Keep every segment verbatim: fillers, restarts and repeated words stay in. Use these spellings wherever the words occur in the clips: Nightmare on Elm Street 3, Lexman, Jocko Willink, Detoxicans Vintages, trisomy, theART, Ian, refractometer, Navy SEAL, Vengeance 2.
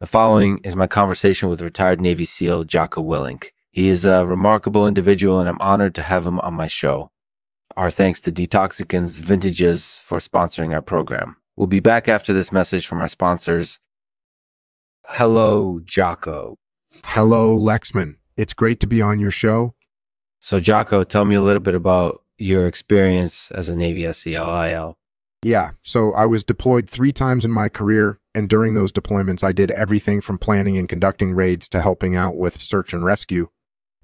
The following is my conversation with retired Navy SEAL Jocko Willink. He is a remarkable individual, and I'm honored to have him on my show. Our thanks to Detoxicans Vintages for sponsoring our program. We'll be back after this message from our sponsors. Hello, Jocko. Hello, Lexman. It's great to be on your show. So, Jocko, tell me a little bit about your experience as a Navy SEAL. Yeah, so I was deployed three times in my career, and during those deployments, I did everything from planning and conducting raids to helping out with search and rescue.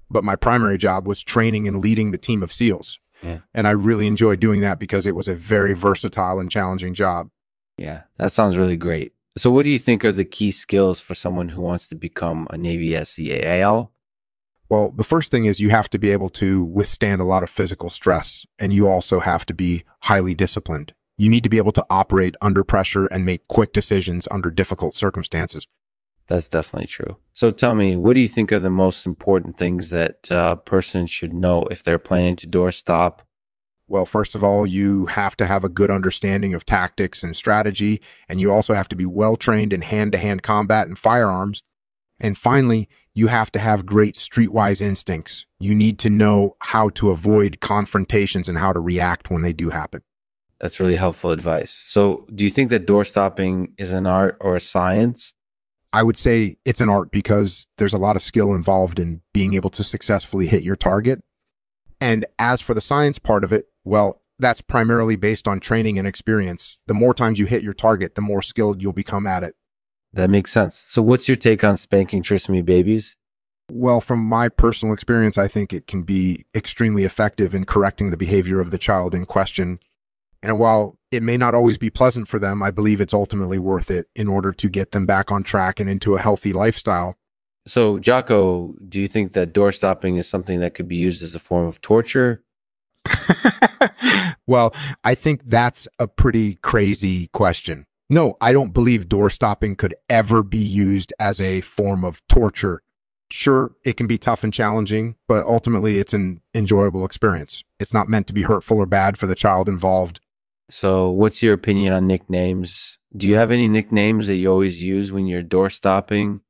But my primary job was training and leading the team of SEALs. Yeah. And I really enjoyed doing that because it was a very versatile and challenging job. Yeah, that sounds really great. So what do you think are the key skills for someone who wants to become a Navy SEAL? Well, the first thing is you have to be able to withstand a lot of physical stress, and you also have to be highly disciplined. You need to be able to operate under pressure and make quick decisions under difficult circumstances. That's definitely true. So tell me, what do you think are the most important things that a person should know if they're planning to doorstop? Well, first of all, you have to have a good understanding of tactics and strategy, and you also have to be well-trained in hand-to-hand combat and firearms. And finally, you have to have great streetwise instincts. You need to know how to avoid confrontations and how to react when they do happen. That's really helpful advice. So do you think that door stopping is an art or a science? I would say it's an art because there's a lot of skill involved in being able to successfully hit your target. And as for the science part of it, well, that's primarily based on training and experience. The more times you hit your target, the more skilled you'll become at it. That makes sense. So what's your take on spanking trisomy babies? Well, from my personal experience, I think it can be extremely effective in correcting the behavior of the child in question. And while it may not always be pleasant for them, I believe it's ultimately worth it in order to get them back on track and into a healthy lifestyle. So, Jocko, do you think that door stopping is something that could be used as a form of torture? Well, I think that's a pretty crazy question. No, I don't believe door stopping could ever be used as a form of torture. Sure, it can be tough and challenging, but ultimately it's an enjoyable experience. It's not meant to be hurtful or bad for the child involved. So what's your opinion on nicknames? Do you have any nicknames that you always use when you're door stopping?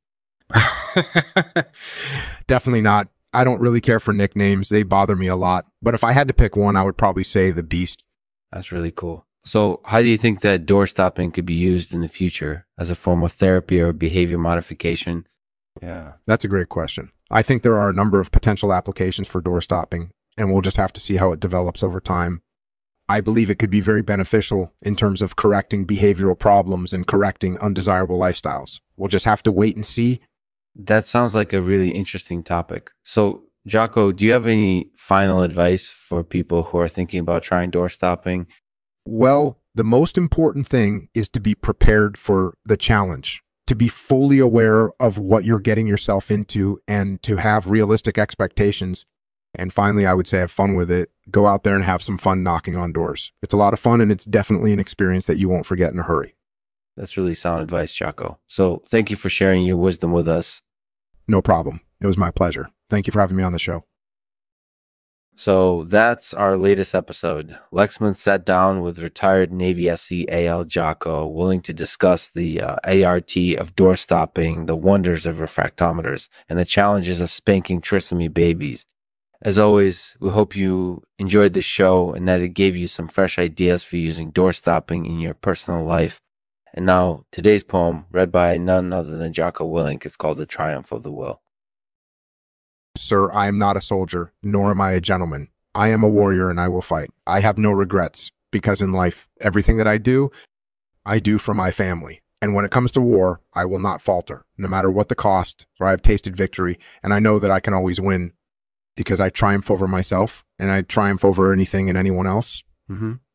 Definitely not. I don't really care for nicknames. They bother me a lot. But if I had to pick one, I would probably say the Beast. That's really cool. So how do you think that door stopping could be used in the future as a form of therapy or behavior modification? Yeah, that's a great question. I think there are a number of potential applications for door stopping, and we'll just have to see how it develops over time. I believe it could be very beneficial in terms of correcting behavioral problems and correcting undesirable lifestyles. We'll just have to wait and see. That sounds like a really interesting topic. So, Jocko, do you have any final advice for people who are thinking about trying door stopping? Well, the most important thing is to be prepared for the challenge, to be fully aware of what you're getting yourself into and to have realistic expectations. And finally, I would say have fun with it. Go out there and have some fun knocking on doors. It's a lot of fun, and it's definitely an experience that you won't forget in a hurry. That's really sound advice, Jocko. So thank you for sharing your wisdom with us. No problem. It was my pleasure. Thank you for having me on the show. So that's our latest episode. Lexman sat down with retired Navy SEAL Jocko Willink to discuss the uh, A R T of door stopping, the wonders of refractometers, and the challenges of spanking trisomy babies. As always, we hope you enjoyed this show and that it gave you some fresh ideas for using door stopping in your personal life. And now, today's poem, read by none other than Jocko Willink, is called The Triumph of the Will. Sir, I am not a soldier, nor am I a gentleman. I am a warrior, and I will fight. I have no regrets, because in life, everything that I do, I do for my family. And when it comes to war, I will not falter, no matter what the cost, for I have tasted victory, and I know that I can always win, because I triumph over myself, and I triumph over anything and anyone else. Mm-hmm.